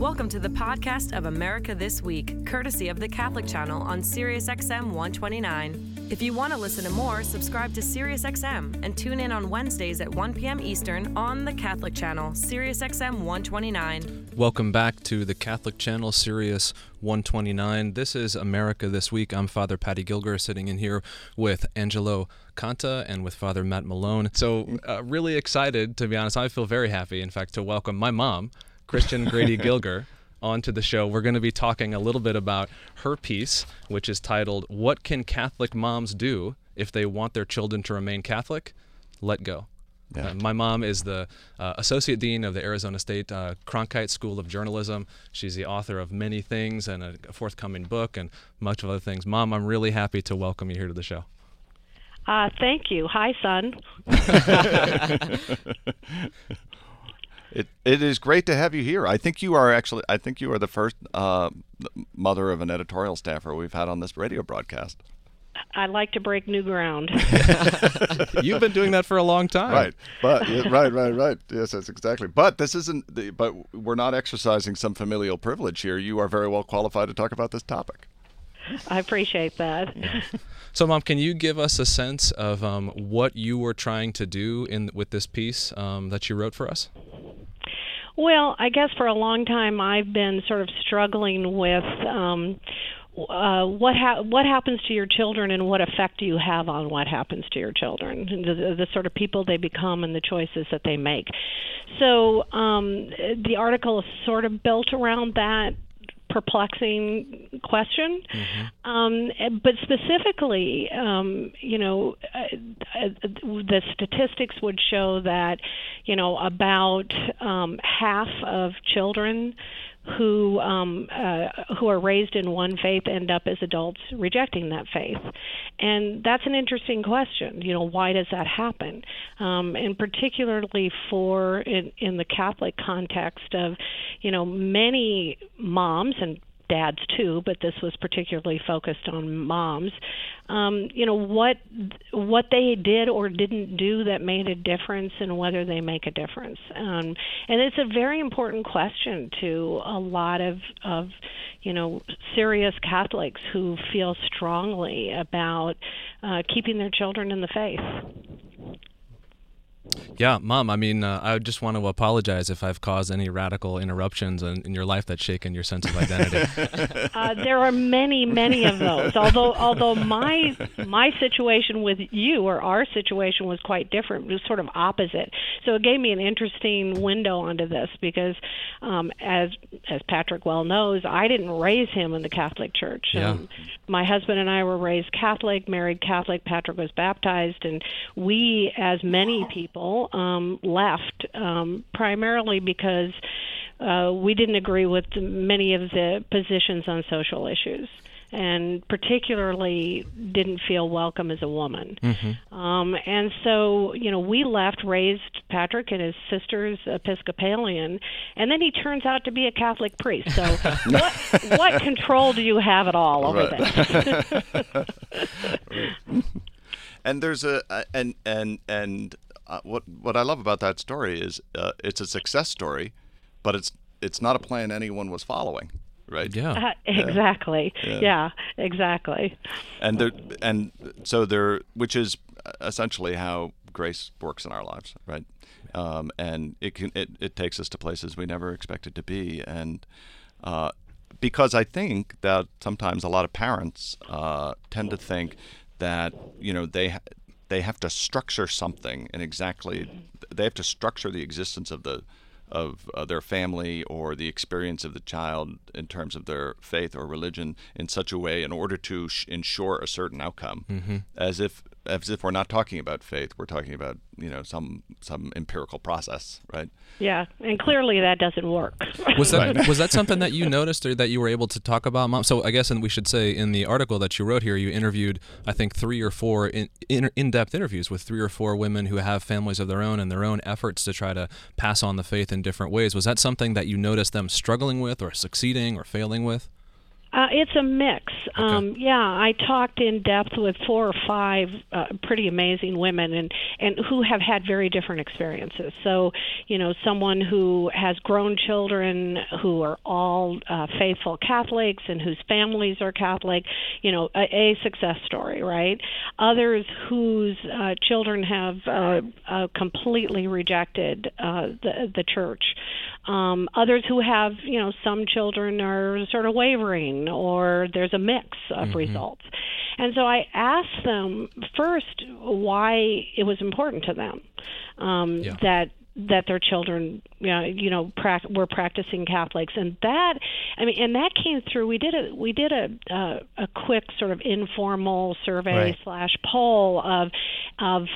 Welcome to the podcast of America This Week, courtesy of the Catholic Channel on Sirius XM 129. If you want to listen to more, subscribe to Sirius XM and tune in on Wednesdays at 1 p.m. Eastern on the Catholic Channel, Sirius XM 129. Welcome back to the Catholic Channel, Sirius 129. This is America This Week. I'm Father Patty Gilger, sitting in here with Angelo Canta and with Father Matt Malone. So really excited, to be honest. I feel very happy, in fact, to welcome my mom, Kristen Gilger, onto the show. We're going to be talking a little bit about her piece, which is titled, What Can Catholic Moms Do If They Want Their Children to Remain Catholic? Let Go. Yeah. My mom is the Associate Dean of the Arizona State Cronkite School of Journalism. She's the author of many things and a forthcoming book and much of other things. Mom, I'm really happy to welcome you here to the show. Thank you. Hi, son. It is great to have you here. I think you are the first mother of an editorial staffer we've had on this radio broadcast. I like to break new ground. You've been doing that for a long time, right? But right. Yes, that's exactly. But this isn't. But we're not exercising some familial privilege here. You are very well qualified to talk about this topic. I appreciate that. Yeah. So, Mom, can you give us a sense of what you were trying to do with this piece that you wrote for us? Well, I guess for a long time I've been sort of struggling with what happens to your children and what effect do you have on what happens to your children, the sort of people they become and the choices that they make. So the article is sort of built around that perplexing question, but specifically, the statistics would show that, about half of children who are raised in one faith end up as adults rejecting that faith. And that's an interesting question. Why does that happen? And particularly in the Catholic context of, many moms and dads too, but this was particularly focused on moms, what they did or didn't do that made a difference and whether they make a difference. And it's a very important question to a lot of serious Catholics who feel strongly about keeping their children in the faith. Yeah, Mom, I just want to apologize if I've caused any radical interruptions in your life that's shaken your sense of identity. There are many, many of those, although my situation with you or our situation was quite different. It was sort of opposite. So it gave me an interesting window onto this because, as Patrick well knows, I didn't raise him in the Catholic Church. Yeah. My husband and I were raised Catholic, married Catholic. Patrick was baptized, and we, as many people, left primarily because we didn't agree with many of the positions on social issues, and particularly didn't feel welcome as a woman. Mm-hmm. And so, we left, raised Patrick and his sisters Episcopalian, and then he turns out to be a Catholic priest. So what control do you have at all over that? And there's what I love about that story is it's a success story, but it's not a plan anyone was following, right? Yeah, exactly. Yeah, exactly. And so which is essentially how grace works in our lives, right? And it takes us to places we never expected to be, and because I think that sometimes a lot of parents tend to think that they have to structure something, and they have to structure the existence of their family or the experience of the child in terms of their faith or religion in such a way in order to ensure a certain outcome. Mm-hmm. As if we're not talking about faith, we're talking about some empirical process, right? Yeah, and clearly that doesn't work. Was that something that you noticed or that you were able to talk about, Mom? So I guess, and we should say in the article that you wrote here, you interviewed I think 3 or 4 in-depth interviews with 3 or 4 women who have families of their own and their own efforts to try to pass on the faith in different ways. Was that something that you noticed them struggling with, or succeeding, or failing with? It's a mix. Okay. Yeah, I talked in depth with 4 or 5 pretty amazing women and who have had very different experiences. So, you know, someone who has grown children who are all faithful Catholics and whose families are Catholic, you know, a success story, right? Others whose children have completely rejected the church. Others who have, you know, some children are sort of wavering, or there's a mix of results. And so I asked them first why it was important to them that their children, were practicing Catholics, and that came through. We did a quick sort of informal survey slash poll of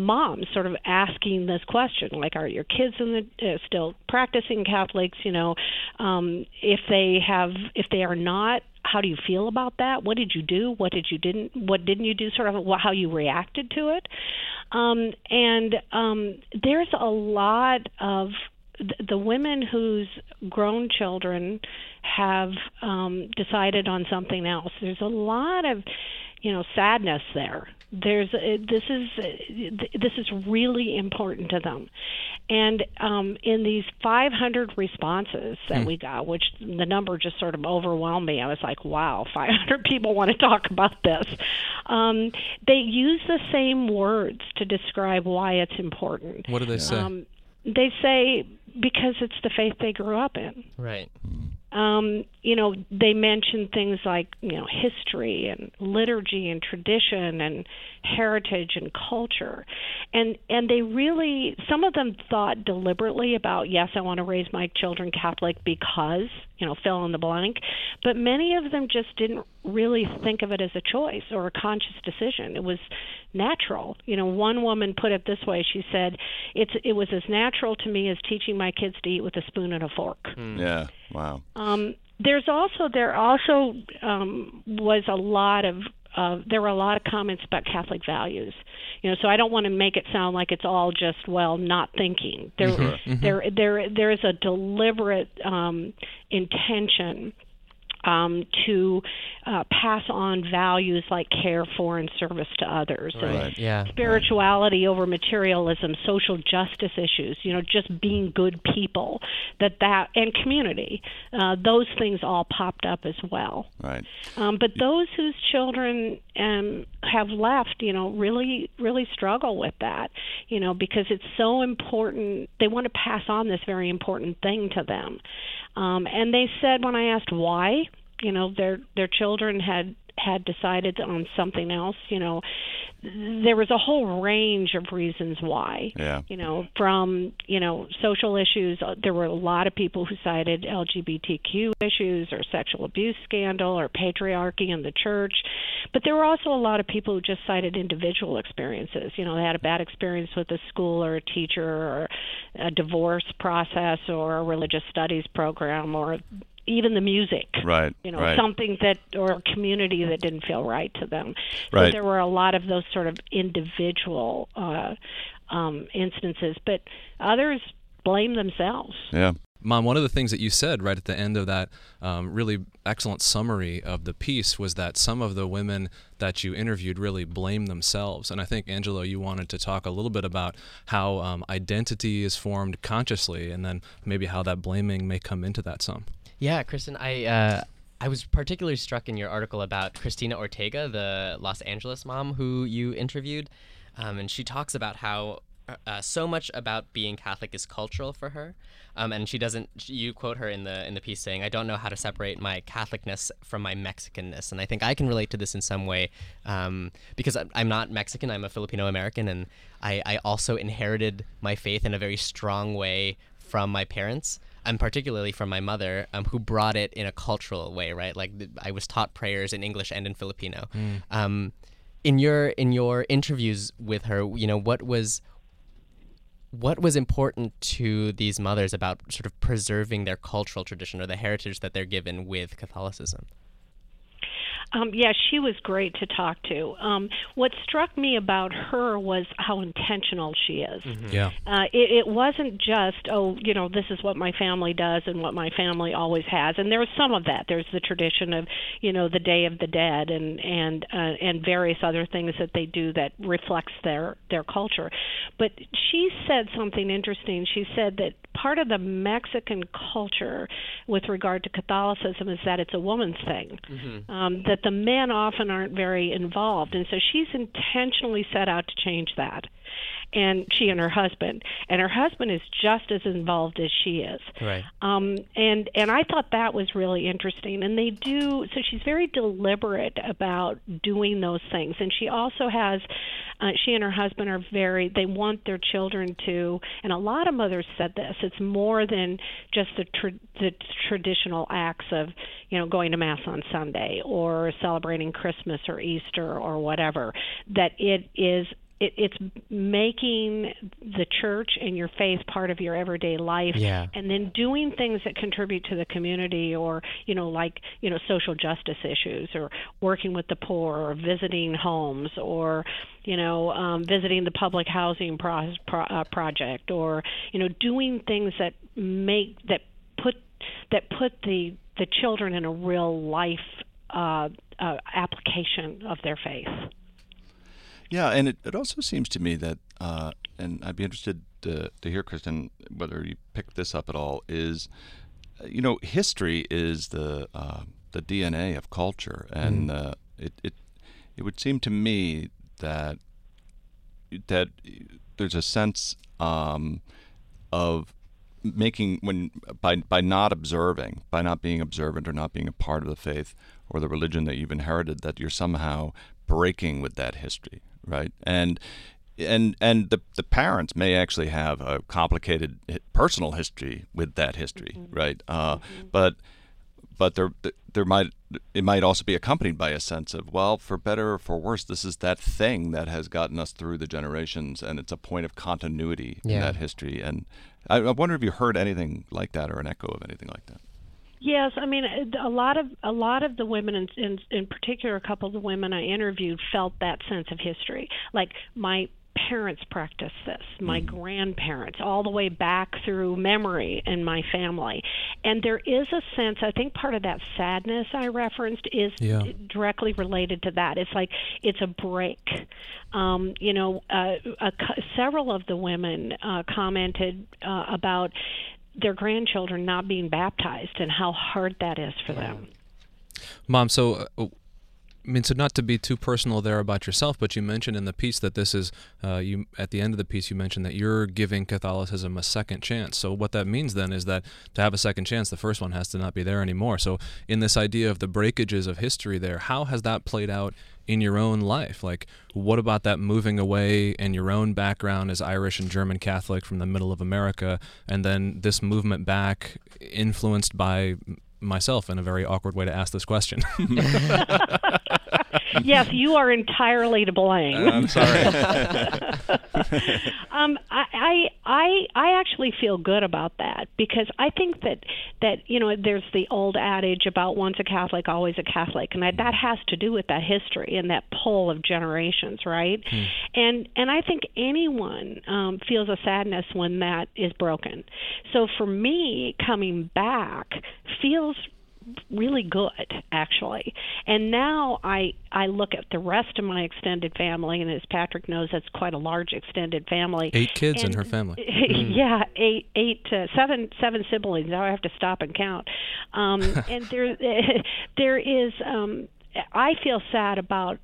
moms, sort of asking this question, like, are your kids still practicing Catholics? You know, if they are not, how do you feel about that? What did you do? What did you didn't? What didn't you do? Sort of how you reacted to it. There's a lot of the women whose grown children have decided on something else. There's a lot of, sadness there. This is really important to them. And in these 500 responses that we got, which the number just sort of overwhelmed me, I was like, wow, 500 people want to talk about this. They use the same words to describe why it's important. What do they say? They say because it's the faith they grew up in. Right. They mention things like, history and liturgy and tradition and heritage and culture. And they really, some of them thought deliberately about, yes, I want to raise my children Catholic because, fill in the blank. But many of them just didn't really think of it as a choice or a conscious decision. It was natural. One woman put it this way. She said, it was as natural to me as teaching my kids to eat with a spoon and a fork. Yeah. Wow. There were a lot of comments about Catholic values. So I don't want to make it sound like it's all just not thinking. There is a deliberate intention to pass on values like care for and service to others, spirituality over materialism, social justice issues, just being good people, that and community. Those things all popped up as well. Right. But those whose children have left, really, really struggle with that, because it's so important. They want to pass on this very important thing to them. And they said, when I asked why, their children had decided on something else, there was a whole range of reasons why, from, social issues. There were a lot of people who cited LGBTQ issues or sexual abuse scandal or patriarchy in the church. But there were also a lot of people who just cited individual experiences. They had a bad experience with a school or a teacher or a divorce process or a religious studies program or even the music, something that, or a community that didn't feel right to them. So there were a lot of those sort of individual instances, but others blame themselves. Yeah. Mom, one of the things that you said right at the end of that really excellent summary of the piece was that some of the women that you interviewed really blame themselves. And I think, Angelo, you wanted to talk a little bit about how identity is formed consciously and then maybe how that blaming may come into that some. Yeah, Kristen, I was particularly struck in your article about Christina Ortega, the Los Angeles mom who you interviewed, and she talks about how so much about being Catholic is cultural for her, and she doesn't. You quote her in the piece saying, "I don't know how to separate my Catholicness from my Mexicanness," and I think I can relate to this in some way because I'm not Mexican. I'm a Filipino American, and I also inherited my faith in a very strong way from my parents. And particularly from my mother, who brought it in a cultural way, right? Like I was taught prayers in English and in Filipino. In your interviews with her, what was important to these mothers about sort of preserving their cultural tradition or the heritage that they're given with Catholicism? Yeah, she was great to talk to. What struck me about her was how intentional she is. Mm-hmm. Yeah. It wasn't just, oh, you know, this is what my family does and what my family always has. And there was some of that. There's the tradition of, you know, the Day of the Dead and various other things that they do that reflects their culture. But she said something interesting. She said that part of the Mexican culture with regard to Catholicism is that it's a woman's thing, mm-hmm. That the men often aren't very involved. And so she's intentionally set out to change that. And she and her husband is just as involved as she is. Right. And I thought that was really interesting. And they do, so she's very deliberate about doing those things. And she also has, she and her husband are very, they want their children to, and a lot of mothers said this, it's more than just the traditional acts of, you know, going to Mass on Sunday or celebrating Christmas or Easter or whatever, that it's making the church and your faith part of your everyday life, yeah. and then doing things that contribute to the community, or like social justice issues, or working with the poor, or visiting homes, or visiting the public housing project, or doing things that put the children in a real life application of their faith. Yeah, and it also seems to me that, and I'd be interested to hear, Kristen, whether you picked this up at all, is, history is the DNA of culture. And mm-hmm. It would seem to me that there's a sense of making, when by not observing, by not being observant or not being a part of the faith or the religion that you've inherited, that you're somehow breaking with that history. Right, and the parents may actually have a complicated personal history with that history, mm-hmm. right? Mm-hmm. But it might also be accompanied by a sense of, well, for better or for worse, this is that thing that has gotten us through the generations, and it's a point of continuity yeah. in that history. And I wonder if you heard anything like that, or an echo of anything like that. Yes, I mean, a lot of the women, in particular, a couple of the women I interviewed felt that sense of history. Like, my parents practiced this, my mm-hmm. grandparents, all the way back through memory in my family. And there is a sense, I think part of that sadness I referenced is yeah. directly related to that. It's like, it's a break. Several of the women commented about their grandchildren not being baptized and how hard that is for them. Mom, so not to be too personal there about yourself, but you mentioned in the piece that this is, at the end of the piece, you mentioned that you're giving Catholicism a second chance. So what that means then is that to have a second chance, the first one has to not be there anymore. So in this idea of the breakages of history there, how has that played out in your own life? Like, what about that moving away and your own background as Irish and German Catholic from the middle of America, and then this movement back influenced by myself in a very awkward way to ask this question? Yes, you are entirely to blame. I'm sorry. I actually feel good about that, because I think that there's the old adage about once a Catholic, always a Catholic, and that has to do with that history and that pull of generations, right? Hmm. And I think anyone feels a sadness when that is broken. So for me, coming back feels really good, actually. And now I look at the rest of my extended family, and as Patrick knows, that's quite a large extended family. 8 kids in her family. Yeah, seven siblings. Now I have to stop and count. And there is. I feel sad about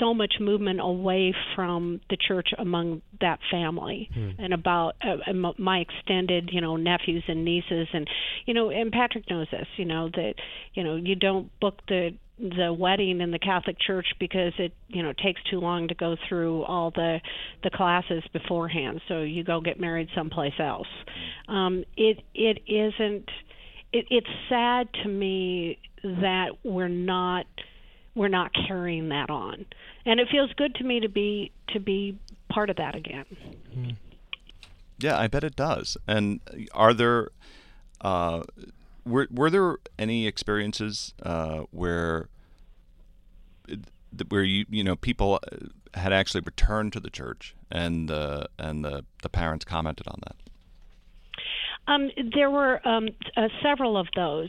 so much movement away from the church among that family, and about my extended, nephews and nieces, and Patrick knows this, that you don't book the wedding in the Catholic Church because it takes too long to go through all the classes beforehand, so you go get married someplace else. It's sad to me that we're not carrying that on, and it feels good to me to be part of that again. Yeah, I bet it does. And are there were there any experiences where where you know people had actually returned to the church, and the parents commented on that. There were several of those,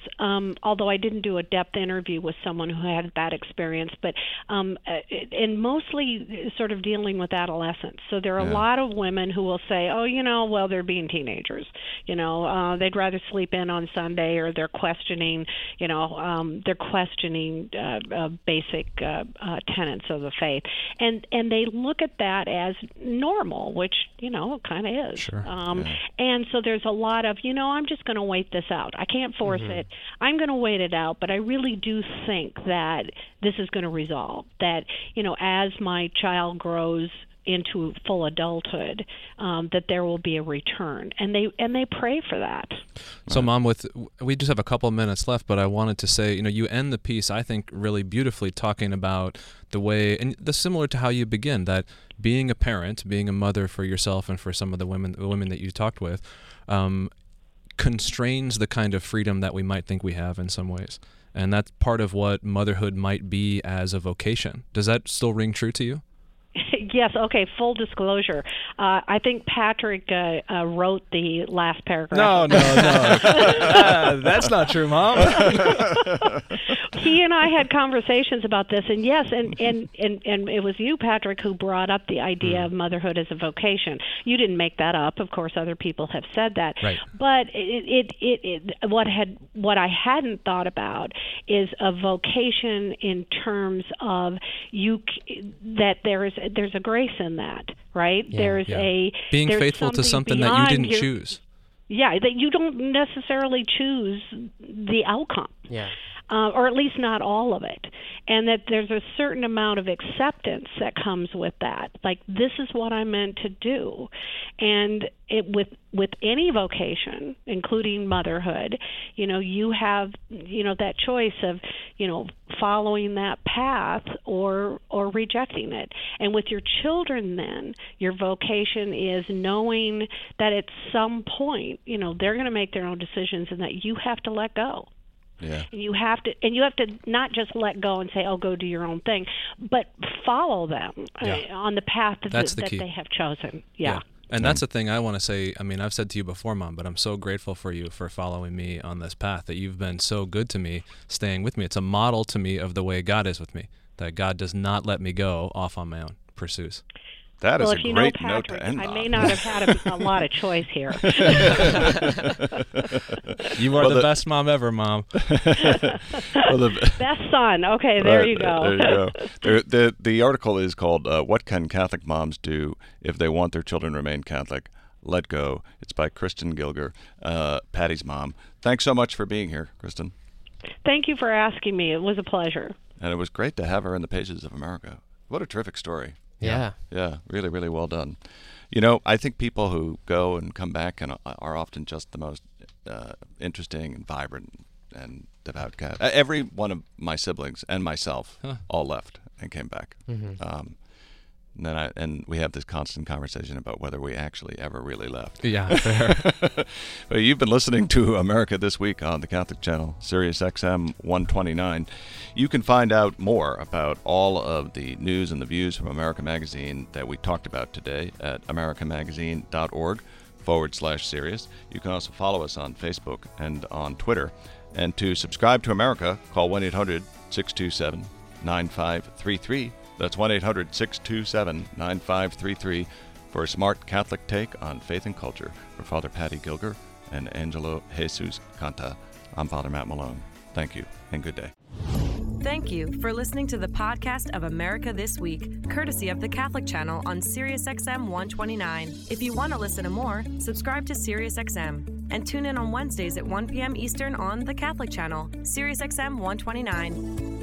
although I didn't do a depth interview with someone who had that experience, but and mostly sort of dealing with adolescents. So there are a lot of women who will say, oh, you know, well, they're being teenagers. You know, they'd rather sleep in on Sunday, or they're questioning, you know, basic tenets of the faith. And they look at that as normal, which, you know, it kind of is. Sure. And so there's a lot of, you know, I'm just going to wait this out. I can't force it. I'm going to wait it out, but I really do think that this is going to resolve, that, you know, as my child grows into full adulthood, that there will be a return, and they pray for that. So, Mom, we just have a couple of minutes left, but I wanted to say, you know, you end the piece, I think, really beautifully talking about the way, and the similar to how you begin, that being a parent, being a mother for yourself and for some of the women that you talked with, constrains the kind of freedom that we might think we have in some ways, and that's part of what motherhood might be as a vocation. Does that still ring true to you? Yes. Okay. Full disclosure. I think Patrick wrote the last paragraph. No. That's not true, Mom. He and I had conversations about this, and yes, and it was you, Patrick, who brought up the idea of motherhood as a vocation. You didn't make that up. Of course, other people have said that. Right. But what I hadn't thought about is a vocation in terms of that there's a grace in that, right? Yeah, being faithful to something that you didn't choose. Yeah, that you don't necessarily choose the outcome. Yeah. Or at least not all of it, and that there's a certain amount of acceptance that comes with that. Like, this is what I'm meant to do, and with any vocation, including motherhood, you know, you have, you know, that choice of, you know, following that path or rejecting it. And with your children, then your vocation is knowing that at some point, you know, they're going to make their own decisions, and that you have to let go. Yeah. You have to not just let go and say, "Oh, go do your own thing," but follow them on the path that they have chosen. Yeah. And that's the thing I want to say. I mean, I've said to you before, Mom, but I'm so grateful for you for following me on this path, that you've been so good to me, staying with me. It's a model to me of the way God is with me, that God does not let me go off on my own pursuits. That is a great note to end on. I may not have had a lot of choice here. You are the best mom ever, Mom. Best son. Okay, there you go. There you go. The article is called What Can Catholic Moms Do If They Want Their Children to Remain Catholic? Let Go. It's by Kristen Gilger, Patty's mom. Thanks so much for being here, Kristen. Thank you for asking me. It was a pleasure. And it was great to have her in the pages of America. What a terrific story. Yeah. Yeah, really, really well done. You know, I think people who go and come back and are often just the most interesting and vibrant and devout guys. Every one of my siblings and myself all left and came back. Mm-hmm. And we have this constant conversation about whether we actually ever really left. Yeah, fair. Well, you've been listening to America This Week on the Catholic Channel, Sirius XM 129. You can find out more about all of the news and the views from America Magazine that we talked about today at americamagazine.org/Sirius. You can also follow us on Facebook and on Twitter. And to subscribe to America, call 1-800-627-9533. That's 1-800-627-9533 for a smart Catholic take on faith and culture. For Father Patty Gilger and Angelo Jesus Canta, I'm Father Matt Malone. Thank you, and good day. Thank you for listening to the podcast of America This Week, courtesy of the Catholic Channel on Sirius XM 129. If you want to listen to more, subscribe to Sirius XM and tune in on Wednesdays at 1 p.m. Eastern on the Catholic Channel, Sirius XM 129.